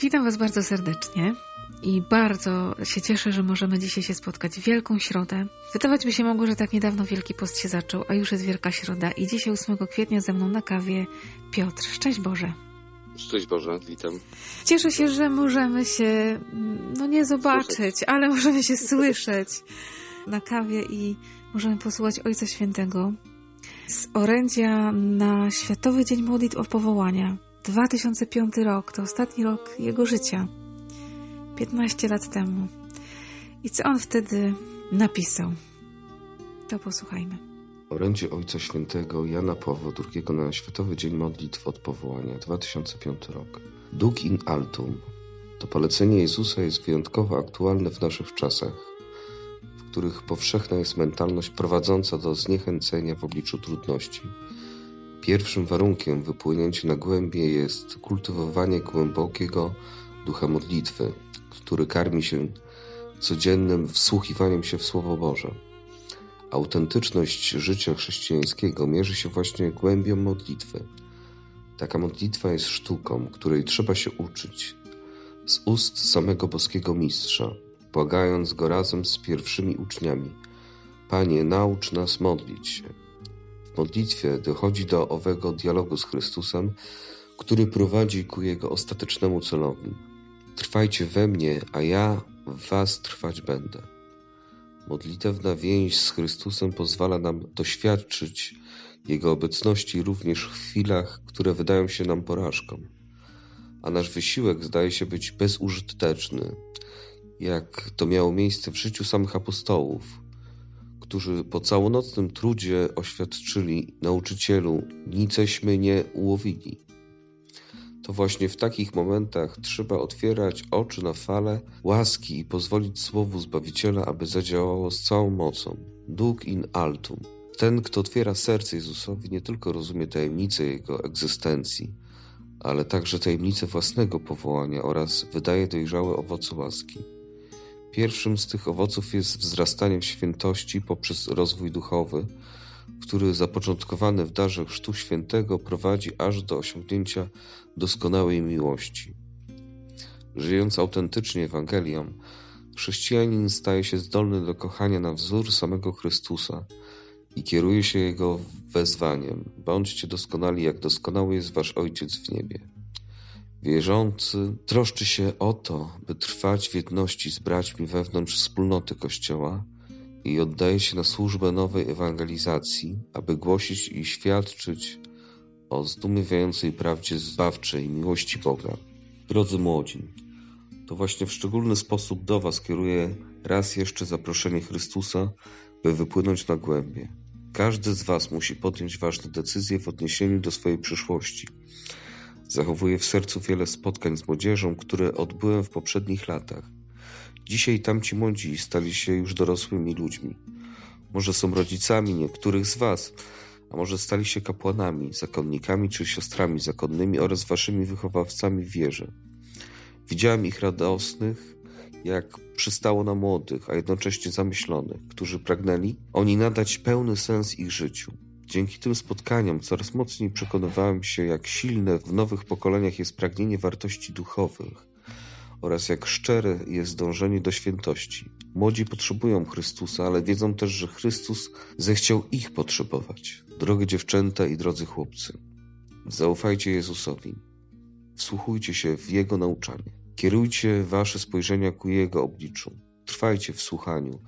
Witam Was bardzo serdecznie i bardzo się cieszę, że możemy dzisiaj się spotkać w Wielką Środę. Wydawać by się mogło, że tak niedawno Wielki Post się zaczął, a już jest Wielka Środa i dzisiaj 8 kwietnia ze mną na kawie Piotr. Szczęść Boże! Szczęść Boże, witam. Cieszę się, że możemy się, nie zobaczyć, ale możemy się słyszeć na kawie i możemy posłuchać Ojca Świętego z orędzia na Światowy Dzień Modlitw o powołania. 2005 rok, to ostatni rok jego życia, 15 lat temu. I co on wtedy napisał? To posłuchajmy. Orędzie Ojca Świętego Jana Pawła II na Światowy Dzień Modlitw od Powołania, 2005 rok. Duc in altum. To polecenie Jezusa jest wyjątkowo aktualne w naszych czasach, w których powszechna jest mentalność prowadząca do zniechęcenia w obliczu trudności. Pierwszym warunkiem wypłynięcia na głębie jest kultywowanie głębokiego ducha modlitwy, który karmi się codziennym wsłuchiwaniem się w Słowo Boże. Autentyczność życia chrześcijańskiego mierzy się właśnie głębią modlitwy. Taka modlitwa jest sztuką, której trzeba się uczyć z ust samego boskiego mistrza, błagając go razem z pierwszymi uczniami: Panie, naucz nas modlić się. W modlitwie dochodzi do owego dialogu z Chrystusem, który prowadzi ku Jego ostatecznemu celowi. Trwajcie we mnie, a ja w was trwać będę. Modlitewna więź z Chrystusem pozwala nam doświadczyć Jego obecności również w chwilach, które wydają się nam porażką, a nasz wysiłek zdaje się być bezużyteczny, jak to miało miejsce w życiu samych apostołów, którzy po całonocnym trudzie oświadczyli: nauczycielu, niceśmy nie ułowili. To właśnie w takich momentach trzeba otwierać oczy na fale łaski i pozwolić słowu Zbawiciela, aby zadziałało z całą mocą. Duc in altum. Ten, kto otwiera serce Jezusowi, nie tylko rozumie tajemnicę Jego egzystencji, ale także tajemnicę własnego powołania oraz wydaje dojrzałe owoce łaski. Pierwszym z tych owoców jest wzrastanie w świętości poprzez rozwój duchowy, który zapoczątkowany w darze Chrztu Świętego prowadzi aż do osiągnięcia doskonałej miłości. Żyjąc autentycznie Ewangelią, chrześcijanin staje się zdolny do kochania na wzór samego Chrystusa i kieruje się Jego wezwaniem: bądźcie doskonali, jak doskonały jest wasz Ojciec w niebie. Wierzący troszczy się o to, by trwać w jedności z braćmi wewnątrz wspólnoty Kościoła i oddaje się na służbę nowej ewangelizacji, aby głosić i świadczyć o zdumiewającej prawdzie zbawczej miłości Boga. Drodzy młodzi, to właśnie w szczególny sposób do Was kieruję raz jeszcze zaproszenie Chrystusa, by wypłynąć na głębie. Każdy z Was musi podjąć ważne decyzje w odniesieniu do swojej przyszłości. Zachowuję w sercu wiele spotkań z młodzieżą, które odbyłem w poprzednich latach. Dzisiaj tamci młodzi stali się już dorosłymi ludźmi. Może są rodzicami niektórych z Was, a może stali się kapłanami, zakonnikami czy siostrami zakonnymi oraz Waszymi wychowawcami w wierze. Widziałem ich radosnych, jak przystało na młodych, a jednocześnie zamyślonych, którzy pragnęli oni nadać pełny sens ich życiu. Dzięki tym spotkaniom coraz mocniej przekonywałem się, jak silne w nowych pokoleniach jest pragnienie wartości duchowych oraz jak szczere jest dążenie do świętości. Młodzi potrzebują Chrystusa, ale wiedzą też, że Chrystus zechciał ich potrzebować. Drogie dziewczęta i drodzy chłopcy, zaufajcie Jezusowi. Wsłuchujcie się w Jego nauczanie. Kierujcie wasze spojrzenia ku Jego obliczu. Trwajcie w słuchaniu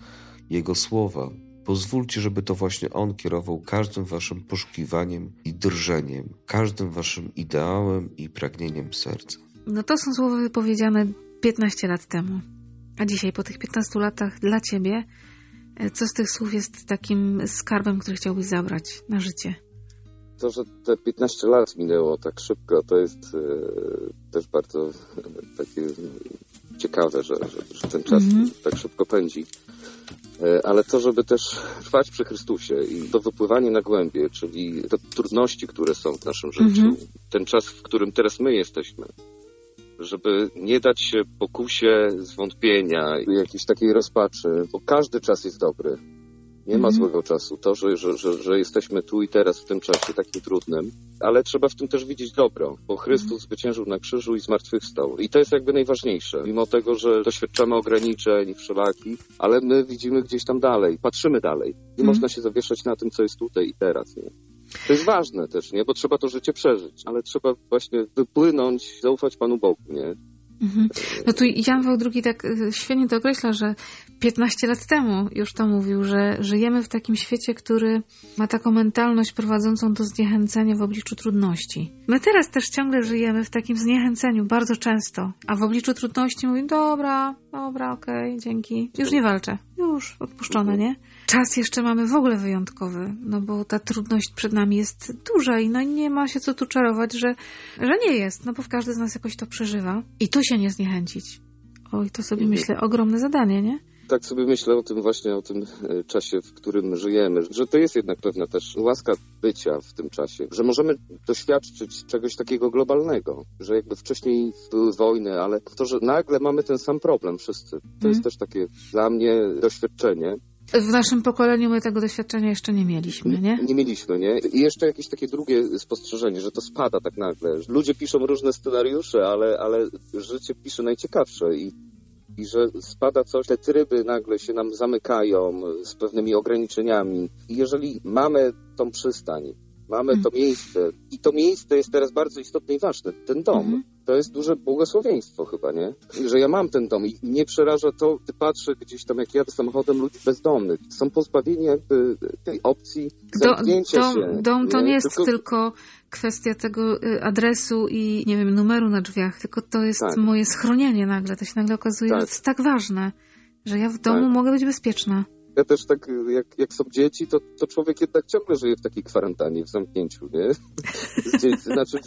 Jego słowa. Pozwólcie, żeby to właśnie On kierował każdym waszym poszukiwaniem i drżeniem, każdym waszym ideałem i pragnieniem serca. To są słowa wypowiedziane 15 lat temu. A dzisiaj, po tych 15 latach, dla Ciebie, co z tych słów jest takim skarbem, który chciałbyś zabrać na życie? To, że te 15 lat minęło tak szybko, to jest też bardzo takie ciekawe, że ten czas tak szybko pędzi. Ale to, żeby też trwać przy Chrystusie i to wypływanie na głębie, czyli te trudności, które są w naszym życiu, ten czas, w którym teraz my jesteśmy, żeby nie dać się pokusie zwątpienia, jakiejś takiej rozpaczy, bo każdy czas jest dobry. Nie ma złego czasu. To, że jesteśmy tu i teraz w tym czasie takim trudnym, ale trzeba w tym też widzieć dobro, bo Chrystus zwyciężył na krzyżu i zmartwychwstał. I to jest jakby najważniejsze. Mimo tego, że doświadczamy ograniczeń wszelakich, ale my widzimy gdzieś tam dalej, patrzymy dalej. Nie można się zawieszać na tym, co jest tutaj i teraz, nie? To jest ważne też, nie? Bo trzeba to życie przeżyć, ale trzeba właśnie wypłynąć, zaufać Panu Bogu, nie? No tu Jan Paweł II tak świetnie to określa, że 15 lat temu już to mówił, że żyjemy w takim świecie, który ma taką mentalność prowadzącą do zniechęcenia w obliczu trudności. My teraz też ciągle żyjemy w takim zniechęceniu, bardzo często, a w obliczu trudności mówimy, dobra, okej, dzięki, już nie walczę, już odpuszczone, nie? Czas jeszcze mamy w ogóle wyjątkowy, no bo ta trudność przed nami jest duża i no nie ma się co tu czarować, że nie jest, no bo każdy z nas jakoś to przeżywa i tu się nie zniechęcić. Oj, to sobie myślę, ogromne zadanie, nie? Tak sobie myślę o tym właśnie, o tym czasie, w którym żyjemy, że to jest jednak pewna też łaska bycia w tym czasie, że możemy doświadczyć czegoś takiego globalnego, że jakby wcześniej były wojny, ale to, że nagle mamy ten sam problem wszyscy, to jest też takie dla mnie doświadczenie. W naszym pokoleniu my tego doświadczenia jeszcze nie mieliśmy, nie? Nie mieliśmy, nie? I jeszcze jakieś takie drugie spostrzeżenie, że to spada tak nagle. Ludzie piszą różne scenariusze, ale życie pisze najciekawsze i że spada coś, te tryby nagle się nam zamykają z pewnymi ograniczeniami. I jeżeli mamy tą przystań, mamy to miejsce i to miejsce jest teraz bardzo istotne i ważne, ten dom, to jest duże błogosławieństwo chyba, nie? Że ja mam ten dom i nie przeraża to, gdy patrzę gdzieś tam, jak jadę samochodem, ludzi bezdomnych. Są pozbawieni jakby tej opcji zamknięcia się. Dom to nie jest tylko kwestia tego adresu i, nie wiem, numeru na drzwiach, tylko to jest moje schronienie nagle. To się nagle okazuje, że to jest tak ważne, że ja w domu mogę być bezpieczna. Ja też tak, jak są dzieci, to człowiek jednak ciągle żyje w takiej kwarantannie, w zamknięciu, nie? Znaczy,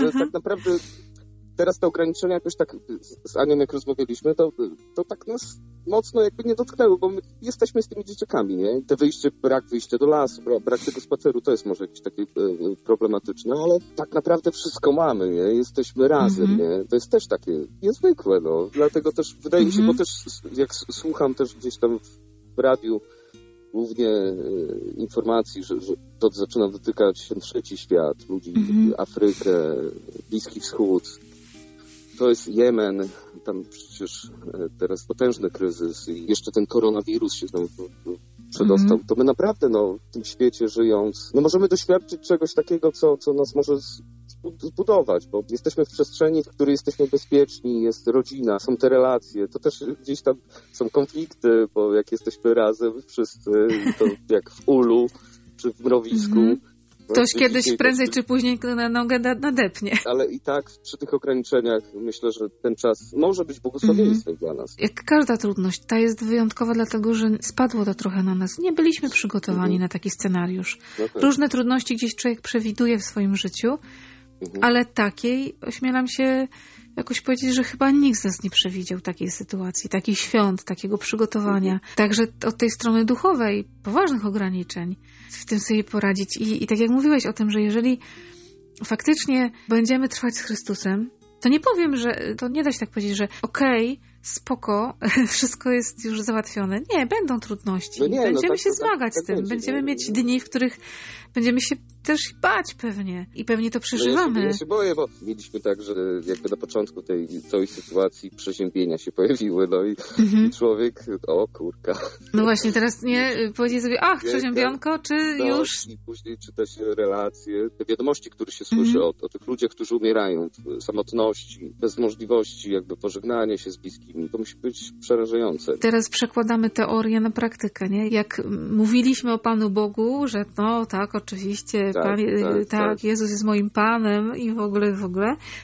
że tak naprawdę teraz te ograniczenia jakoś tak z Anią, jak rozmawialiśmy, to tak nas mocno jakby nie dotknęły, bo my jesteśmy z tymi dzieciakami, nie? Te wyjście, brak wyjścia do lasu, brak tego spaceru, to jest może jakieś takie problematyczne, ale tak naprawdę wszystko mamy, nie? Jesteśmy razem, nie? To jest też takie niezwykłe, no. Dlatego też wydaje mi się, bo też jak słucham też gdzieś tam w radiu głównie informacji, że to zaczyna dotykać ten trzeci świat, ludzi, Afrykę, Bliski Wschód, to jest Jemen, tam przecież teraz potężny kryzys i jeszcze ten koronawirus się tam przedostał, to my naprawdę w tym świecie żyjąc, możemy doświadczyć czegoś takiego, co nas może zbudować, bo jesteśmy w przestrzeni, w której jesteśmy bezpieczni, jest rodzina, są te relacje, to też gdzieś tam są konflikty, bo jak jesteśmy razem wszyscy, to jak w ulu czy w mrowisku, ktoś kiedyś, prędzej czy później, na nogę nadepnie. Ale i tak przy tych ograniczeniach myślę, że ten czas może być błogosławieństwem dla nas. Jak każda trudność, ta jest wyjątkowa dlatego, że spadło to trochę na nas. Nie byliśmy przygotowani na taki scenariusz. Okay. Różne trudności gdzieś człowiek przewiduje w swoim życiu, ale takiej, ośmielam się jakoś powiedzieć, że chyba nikt z nas nie przewidział takiej sytuacji, takich świąt, takiego przygotowania. Także od tej strony duchowej, poważnych ograniczeń w tym sobie poradzić. I tak jak mówiłeś o tym, że jeżeli faktycznie będziemy trwać z Chrystusem, to nie powiem, że to nie da się tak powiedzieć, że spoko, wszystko jest już załatwione. Nie, będą trudności. Będziemy się zmagać z tym. Będziemy mieć dni, w których będziemy się też bać pewnie. I pewnie to przeżywamy. Ja się boję, bo mieliśmy tak, że jakby na początku tej całej sytuacji przeziębienia się pojawiły, i człowiek, kurka. No właśnie, teraz nie powiedzieć sobie, przeziębionko, czy już... I później czyta się relacje, te wiadomości, które się słyszy o tych ludziach, którzy umierają w samotności, bez możliwości jakby pożegnania się z bliskim. To musi być przerażające. Teraz przekładamy teorię na praktykę, nie? Jak mówiliśmy o Panu Bogu, że oczywiście, Pan, Jezus jest moim Panem i w ogóle,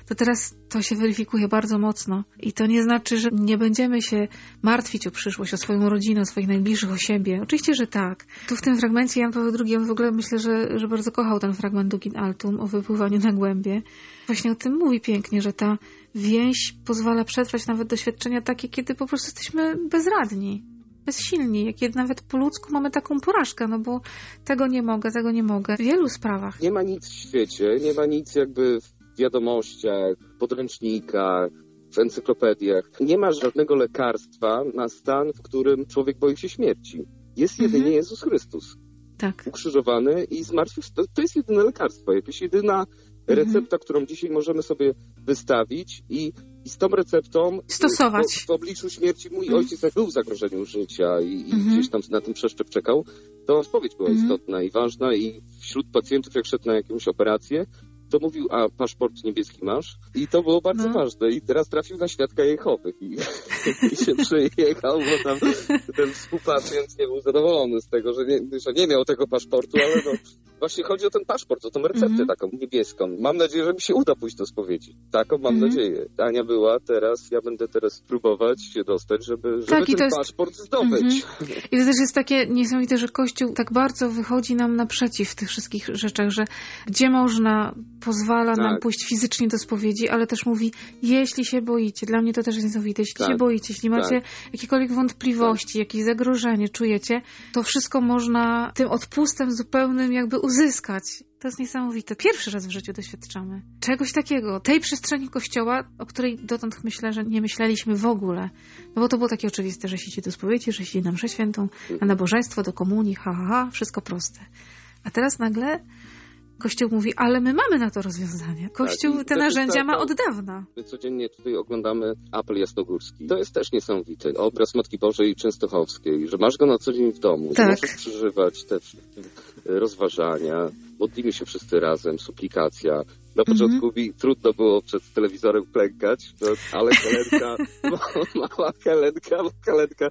to teraz to się weryfikuje bardzo mocno. I to nie znaczy, że nie będziemy się martwić o przyszłość, o swoją rodzinę, o swoich najbliższych, o siebie. Oczywiście, że tak. Tu w tym fragmencie Jan Paweł II w ogóle myślę, że bardzo kochał ten fragment Duc in altum o wypływaniu na głębie. Właśnie o tym mówi pięknie, że ta więź pozwala przetrwać nawet doświadczenia takie, kiedy po prostu jesteśmy bezradni, bezsilni, jak kiedy nawet po ludzku mamy taką porażkę, bo tego nie mogę w wielu sprawach. Nie ma nic w świecie, nie ma nic jakby w wiadomościach, podręcznikach, w encyklopediach. Nie ma żadnego lekarstwa na stan, w którym człowiek boi się śmierci. jest jedynie Jezus Chrystus. Tak. Ukrzyżowany i zmartwychwstał. To jest jedyne lekarstwo, jakaś jedyna recepta, którą dzisiaj możemy sobie wystawić i z tą receptą stosować. W obliczu śmierci mój ojciec jak był w zagrożeniu życia i gdzieś tam na ten przeszczep czekał, to spowiedź była istotna i ważna i wśród pacjentów, jak szedł na jakąś operację, to mówił, a paszport niebieski masz? I to było bardzo ważne. I teraz trafił na świadka Jehowych i się przyjechał, bo tam ten współpacjent nie był zadowolony z tego, że nie miał tego paszportu, ale no, właśnie chodzi o ten paszport, o tą receptę taką niebieską. Mam nadzieję, że mi się uda pójść do spowiedzi. Taką mam nadzieję. Ania była teraz, ja będę teraz próbować się dostać, żeby tak, ten paszport zdobyć. I to też jest takie niesamowite, że Kościół tak bardzo wychodzi nam naprzeciw w tych wszystkich rzeczach, że gdzie można... Pozwala nam pójść fizycznie do spowiedzi, ale też mówi, jeśli się boicie, dla mnie to też jest niesamowite, jeśli się boicie, jeśli macie jakiekolwiek wątpliwości, jakieś zagrożenie czujecie, to wszystko można tym odpustem zupełnym jakby uzyskać. To jest niesamowite. Pierwszy raz w życiu doświadczamy czegoś takiego, tej przestrzeni Kościoła, o której dotąd myślę, że nie myśleliśmy w ogóle. No bo to było takie oczywiste, że się idzie do spowiedzi, że się idzie na mszę świętą, na nabożeństwo, do komunii, wszystko proste. A teraz nagle... Kościół mówi, ale my mamy na to rozwiązanie. Kościół te narzędzia ma od dawna. My codziennie tutaj oglądamy apel jasnogórski. To jest też niesamowity obraz Matki Bożej Częstochowskiej, że masz go na co dzień w domu, że możesz przeżywać te rozważania, modlimy się wszyscy razem, suplikacja. Na początku mi trudno było przed telewizorem klękać, ale Helenka, mała Helenka,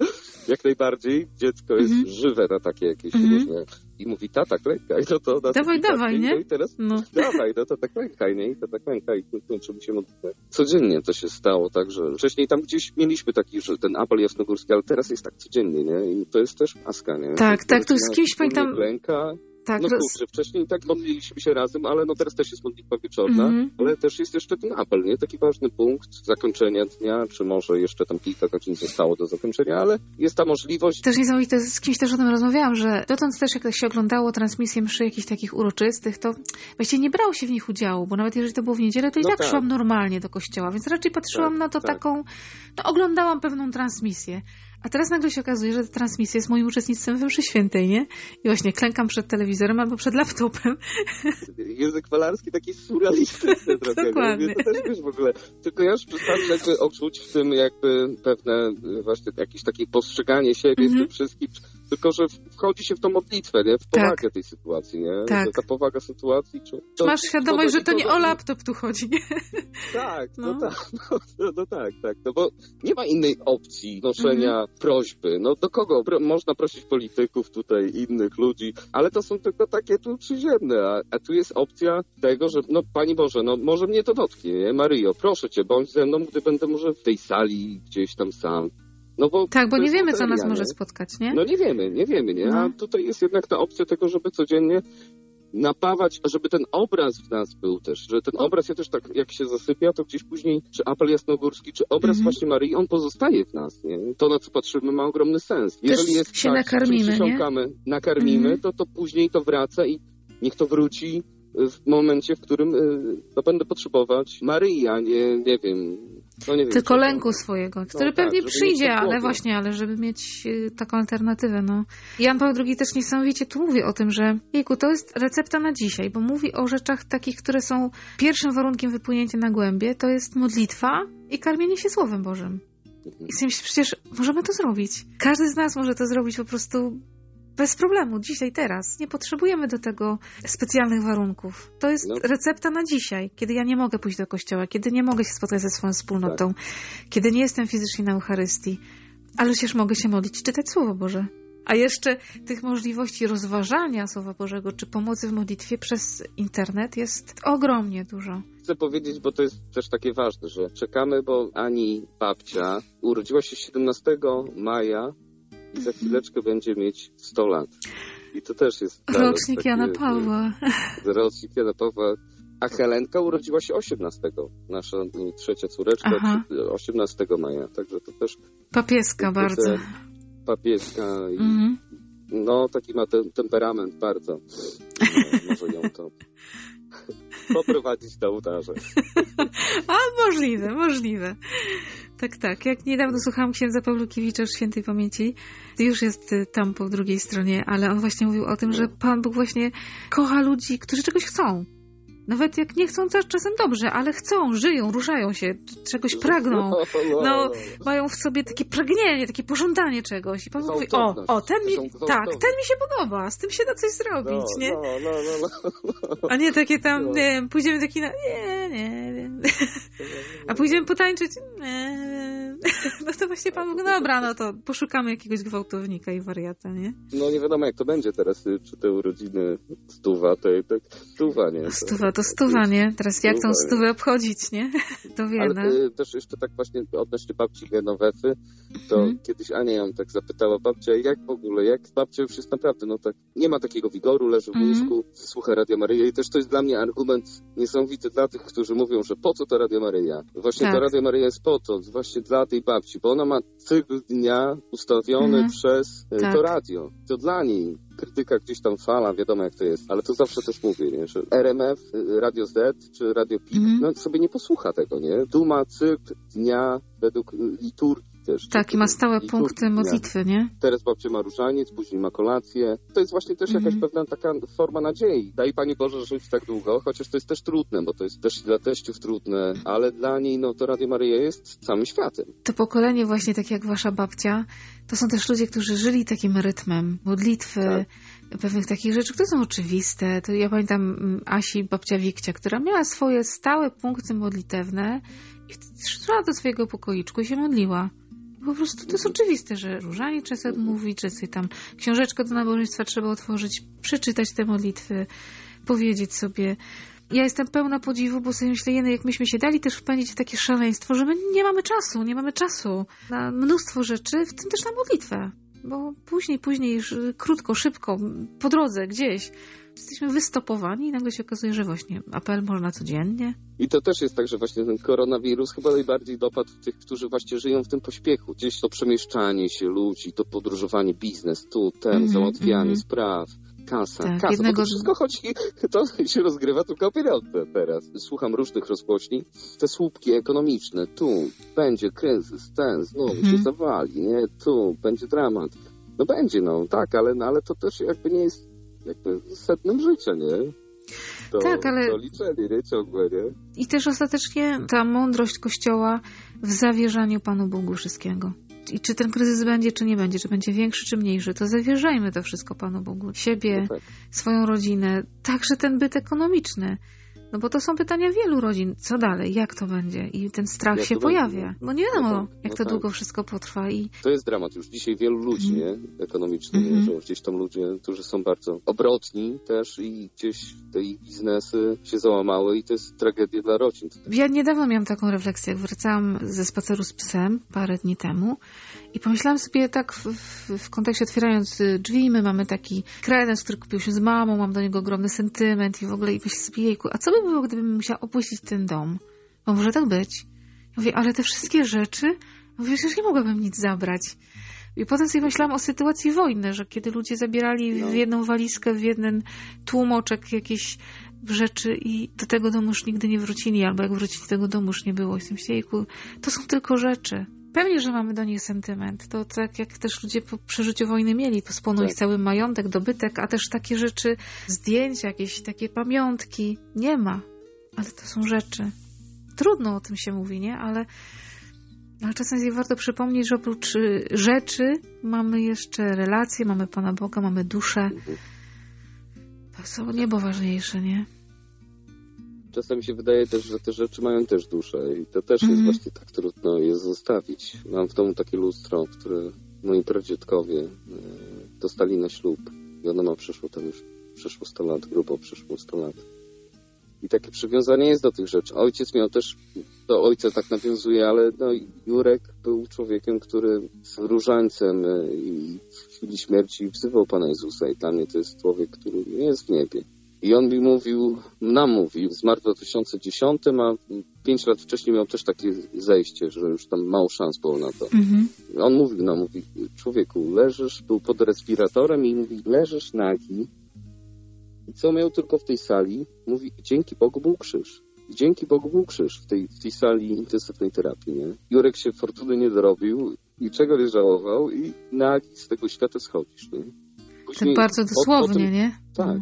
jak najbardziej dziecko jest żywe na takie jakieś różne... I mówi, tata, klękaj, no to... Dawaj, nie? I teraz, dawaj, no to tak klękaj, nie? I to tak klękaj, i kończymy się modlitwę. Codziennie to się stało, także wcześniej tam gdzieś mieliśmy taki, że ten apel jasnogórski, ale teraz jest tak codziennie, nie? I to jest też paska, nie? Tak, to z kimś pamiętam... Klęka. Tak, no kurczę, wcześniej tak modliliśmy się razem, ale no teraz też jest modlitwa wieczorna, ale też jest jeszcze ten apel, nie? Taki ważny punkt zakończenia dnia, czy może jeszcze tam kilka godzin zostało do zakończenia, ale jest ta możliwość. Też niesamowite, z kimś też o tym rozmawiałam, że dotąd też jak się oglądało transmisję mszy jakichś takich uroczystych, to właściwie nie brało się w nich udziału, bo nawet jeżeli to było w niedzielę, to i tak szłam normalnie do kościoła, więc raczej patrzyłam na to taką, no oglądałam pewną transmisję. A teraz nagle się okazuje, że ta transmisja jest moim uczestnictwem we mszy świętej, nie? I właśnie klękam przed telewizorem albo przed laptopem. Język malarski taki surrealistyczny trochę. Dokładnie. Nie? To też wiesz w ogóle. Tylko ja już przestałem jakby odczuć w tym jakby pewne właśnie jakieś takie postrzeganie siebie z tym wszystkim. Tylko, że wchodzi się w tą modlitwę, nie? W powagę tej sytuacji, nie? Tak. Ta powaga sytuacji. Czy masz świadomość, że to nie o laptop tu chodzi, nie? Tak, tak. No bo nie ma innej opcji noszenia prośby. No do kogo? Można prosić polityków tutaj, innych ludzi, ale to są tylko takie tu przyziemne, a tu jest opcja tego, że no Pani Boże, no może mnie to dotknie, nie? Maryjo, proszę Cię, bądź ze mną, gdy będę może w tej sali gdzieś tam sam. No bo tak, bo nie wiemy, co nas może spotkać, nie? No nie wiemy, nie? A tutaj jest jednak ta opcja tego, żeby codziennie napawać, żeby ten obraz w nas był też, że ten obraz, ja też tak jak się zasypia, to gdzieś później, czy apel jasnogórski, czy obraz właśnie Maryi, on pozostaje w nas, nie? To, na co patrzymy, ma ogromny sens. Jeżeli jest się nakarmimy, to później to wraca i niech to wróci w momencie, w którym będę potrzebować Maryi, a nie wiem. Tylko lęku swojego, który pewnie przyjdzie, ale żeby mieć taką alternatywę. No. Jan Paweł II też niesamowicie tu mówi o tym, że to jest recepta na dzisiaj, bo mówi o rzeczach takich, które są pierwszym warunkiem wypłynięcia na głębie, to jest modlitwa i karmienie się Słowem Bożym. I sobie przecież możemy to zrobić. Każdy z nas może to zrobić po prostu bez problemu, dzisiaj, teraz. Nie potrzebujemy do tego specjalnych warunków. To jest recepta na dzisiaj, kiedy ja nie mogę pójść do kościoła, kiedy nie mogę się spotkać ze swoją wspólnotą, kiedy nie jestem fizycznie na Eucharystii, ale przecież mogę się modlić, czytać Słowo Boże. A jeszcze tych możliwości rozważania Słowa Bożego czy pomocy w modlitwie przez internet jest ogromnie dużo. Chcę powiedzieć, bo to jest też takie ważne, że czekamy, bo Ani babcia urodziła się 17 maja i za chwileczkę będzie mieć 100 lat. I to też jest... Rocznik Jana Pawła. Rocznik Jana Pawła. A Helenka urodziła się 18. Nasza trzecia córeczka 18 maja. Także to też... Papieska bardzo. Papieska i... No, taki ma temperament bardzo. No, może ją to... poprowadzić do ołtarza. A, możliwe. Tak. Jak niedawno słuchałam księdza Pawła Kiewicza w świętej pamięci, już jest tam po drugiej stronie, ale on właśnie mówił o tym, że Pan Bóg właśnie kocha ludzi, którzy czegoś chcą. Nawet jak nie chcą, to czasem dobrze, ale chcą, żyją, ruszają się, czegoś pragną. No, mają w sobie takie pragnienie, takie pożądanie czegoś. I Pan Bóg mówi, ten mi się podoba, z tym się da coś zrobić, nie? A nie takie tam, nie wiem, pójdziemy do kina, nie. A pójdziemy potańczyć, nie. No to właśnie Pan Bóg, dobra, no to poszukamy jakiegoś gwałtownika i wariata, nie? No nie wiadomo, jak to będzie teraz, czy te urodziny stuwa, nie? Teraz jak tą stówę obchodzić, nie? To wiele. Ale też jeszcze tak właśnie odnośnie babci Genowefy, to kiedyś Ania ją tak zapytała, babcia, jak w ogóle, jak babcia już jest naprawdę, no tak, nie ma takiego wigoru, leży w łóżku, słucha Radia Maryja i też to jest dla mnie argument niesamowity dla tych, którzy mówią, że po co to Radio Maryja? Właśnie to Radio Maryja jest po to, właśnie dla tej babci, bo ona ma cykl dnia ustawiony przez to radio. To dla niej. Krytyka gdzieś tam fala, wiadomo jak to jest, ale to zawsze też mówię, nie? Że RMF, Radio Z czy Radio PIK, no sobie nie posłucha tego, nie? Duma, cykl dnia według liturgii. Też, tak, i ma stałe punkty modlitwy, nie? Teraz babcia ma różaniec, później ma kolację. To jest właśnie też jakaś pewna taka forma nadziei. Daj Pani Boże żyć tak długo, chociaż to jest też trudne, bo to jest też dla teściów trudne, ale dla niej, no to Radio Maryja jest całym światem. To pokolenie właśnie, tak jak Wasza babcia, to są też ludzie, którzy żyli takim rytmem modlitwy, pewnych takich rzeczy, które są oczywiste. To ja pamiętam Asi, babcia Wikcia, która miała swoje stałe punkty modlitewne i szła do swojego pokoiczku i się modliła. Po prostu to jest oczywiste, że różaniec trzeba sobie odmówić, że sobie tam książeczkę do nabożeństwa trzeba otworzyć, przeczytać te modlitwy, powiedzieć sobie. Ja jestem pełna podziwu, bo sobie myślę, jak myśmy się dali też wpędzić w takie szaleństwo, że my nie mamy czasu na mnóstwo rzeczy, w tym też na modlitwę. Bo później, krótko, szybko, po drodze, gdzieś, jesteśmy wystopowani i nagle się okazuje, że właśnie apel można codziennie. I to też jest tak, że właśnie ten koronawirus chyba najbardziej dopadł tych, którzy właśnie żyją w tym pośpiechu. Gdzieś to przemieszczanie się ludzi, to podróżowanie, biznes, tu, ten, załatwianie spraw. Kasa, jednego... bo to wszystko chodzi, to się rozgrywa tylko o pieniądze teraz. Słucham różnych rozgłośni, te słupki ekonomiczne, tu będzie kryzys, ten znów się zawali, nie? Tu będzie dramat. No będzie, ale to też jakby nie jest jakby sednem życia, nie? To liczenie, nie? Ciągłe, nie? I też ostatecznie ta mądrość Kościoła w zawierzaniu Panu Bogu wszystkiego. I czy ten kryzys będzie, czy nie będzie, czy będzie większy, czy mniejszy, to zawierzajmy to wszystko Panu Bogu. Siebie, swoją rodzinę, także ten byt ekonomiczny. No bo to są pytania wielu rodzin. Co dalej? Jak to będzie? I ten strach się pojawia. Bo nie wiadomo, jak to długo wszystko potrwa. To jest dramat już dzisiaj wielu ludzi, nie? Ekonomiczny, że gdzieś tam ludzie, którzy są bardzo obrotni też i gdzieś te ich biznesy się załamały i to jest tragedia dla rodzin. Ja niedawno miałam taką refleksję. Wracałam ze spaceru z psem parę dni temu i pomyślałam sobie tak w kontekście otwierając drzwi, my mamy taki kredens, który kupił się z mamą, mam do niego ogromny sentyment i w ogóle i myślę sobie, jejku, a co by było, gdybym musiała opuścić ten dom? Bo może tak być. Mówię, ale te wszystkie rzeczy, już nie mogłabym nic zabrać. I potem sobie myślałam o sytuacji wojny, że kiedy ludzie zabierali w jedną walizkę, w jeden tłumoczek jakieś rzeczy i do tego domu już nigdy nie wrócili, albo jak wrócili do tego domu już nie było. I sobie myślę, jejku, to są tylko rzeczy. Pewnie, że mamy do niej sentyment. To tak jak też ludzie po przeżyciu wojny mieli, spłonął ich cały majątek, dobytek, a też takie rzeczy, zdjęcia, jakieś takie pamiątki. Nie ma, ale to są rzeczy. Trudno o tym się mówi, nie? Ale czasem sobie warto przypomnieć, że oprócz rzeczy mamy jeszcze relacje, mamy Pana Boga, mamy duszę. To są niebo ważniejsze, nie? Czasami się wydaje też, że te rzeczy mają też duszę i to też jest właśnie tak trudno je zostawić. Mam w domu takie lustro, które moi pradziadkowie dostali na ślub i ono ma przeszło 100 lat, grubo przeszło 100 lat. I takie przywiązanie jest do tych rzeczy. Ojciec miał też, do ojca tak nawiązuje, ale Jurek był człowiekiem, który z różańcem i w chwili śmierci wzywał Pana Jezusa i dla mnie to jest człowiek, który nie jest w niebie. I on mi mówił, zmarł w 2010, a 5 lat wcześniej miał też takie zejście, że już tam mało szans było na to. On mówił człowieku, leżysz, był pod respiratorem i mówi, leżysz nagi. I co miał tylko w tej sali? Mówi, dzięki Bogu był krzyż. I dzięki Bogu był krzyż w tej sali intensywnej terapii, nie? Jurek się fortuny nie dorobił, niczego nie żałował i nagi z tego świata schodzisz, nie? Później, tak bardzo dosłownie, po tym, nie? Tak.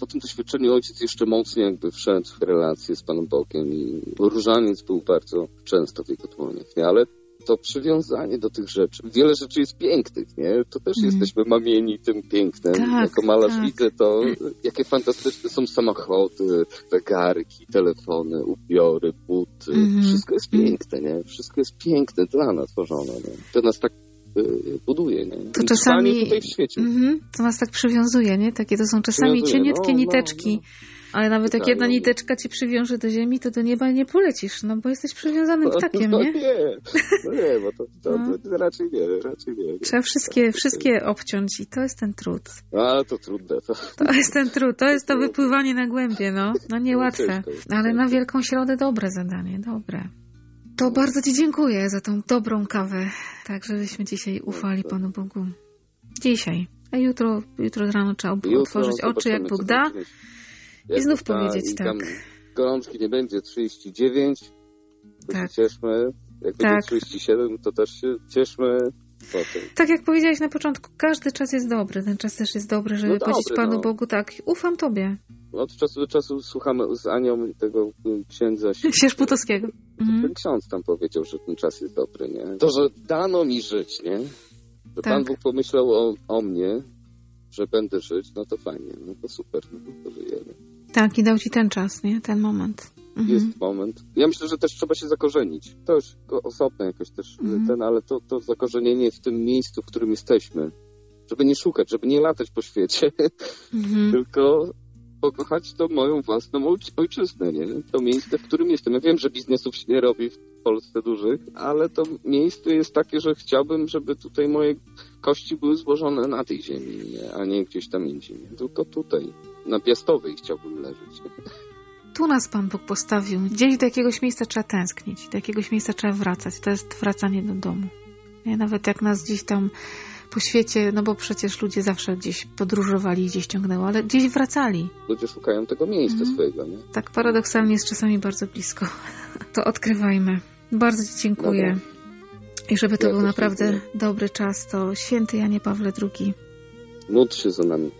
Po tym doświadczeniu ojciec jeszcze mocniej jakby wszedł w relację z Panem Bogiem i różaniec był bardzo często w jego dłoniach, nie? Ale to przywiązanie do tych rzeczy. Wiele rzeczy jest pięknych, nie? To też jesteśmy mamieni tym pięknem. Tak, jako malarz widzę to, jakie fantastyczne są samochody, zegarki, telefony, ubiory, buty. Wszystko jest piękne, nie? Wszystko jest piękne dla nas tworzone, nie? To nas tak buduje, nie? To czasami tutaj w świecie. To nas tak przywiązuje, nie? Takie to są czasami cieniutkie niteczki. Ale nawet jak jedna niteczka cię przywiąże do ziemi, to do nieba nie polecisz, no bo jesteś przywiązanym ptakiem, nie? No nie, bo to raczej nie. Trzeba wszystkie obciąć i to jest ten trud. A, to trudne. To jest ten trud, to jest to wypływanie na głębie, no niełatwe. Ale na Wielką Środę dobre zadanie, dobre. To bardzo Ci dziękuję za tą dobrą kawę, tak żebyśmy dzisiaj ufali Panu Bogu. Dzisiaj, a jutro rano trzeba otworzyć oczy, jak Bóg da. I znów powiedzieć tak. Gorączki nie będzie 39, to się cieszmy. Jak będzie 37, to też się cieszmy. Potem. Tak jak powiedziałeś na początku, każdy czas jest dobry. Ten czas też jest dobry, żeby powiedzieć Panu Bogu tak, ufam Tobie. Od czasu do czasu słuchamy z Anią tego księdza Putowskiego. Ten ksiądz tam powiedział, że ten czas jest dobry, nie? To, że dano mi żyć, nie? Że Pan Bóg pomyślał o mnie, że będę żyć, no to fajnie, no to super, no to żyjemy. Tak, i dał Ci ten czas, nie? Ten moment. Jest moment. Ja myślę, że też trzeba się zakorzenić. To już osobne jakoś też ale to zakorzenienie w tym miejscu, w którym jesteśmy. Żeby nie szukać, żeby nie latać po świecie, tylko pokochać to moją własną ojczyznę, nie? To miejsce, w którym jestem. Ja wiem, że biznesów się nie robi w Polsce dużych, ale to miejsce jest takie, że chciałbym, żeby tutaj moje kości były złożone na tej ziemi, nie? A nie gdzieś tam indziej. Nie? Tylko tutaj, na Piastowej chciałbym leżeć. Tu nas Pan Bóg postawił. Gdzieś do jakiegoś miejsca trzeba tęsknić, do jakiegoś miejsca trzeba wracać. To jest wracanie do domu. Nie? Nawet jak nas gdzieś tam po świecie, no bo przecież ludzie zawsze gdzieś podróżowali, gdzieś ciągnęło, ale gdzieś wracali. Ludzie szukają tego miejsca swojego, nie? Tak, paradoksalnie jest czasami bardzo blisko. To odkrywajmy. Bardzo Ci dziękuję. I żeby to był naprawdę dobry czas, to święty Janie Pawle II. Módl się za nami.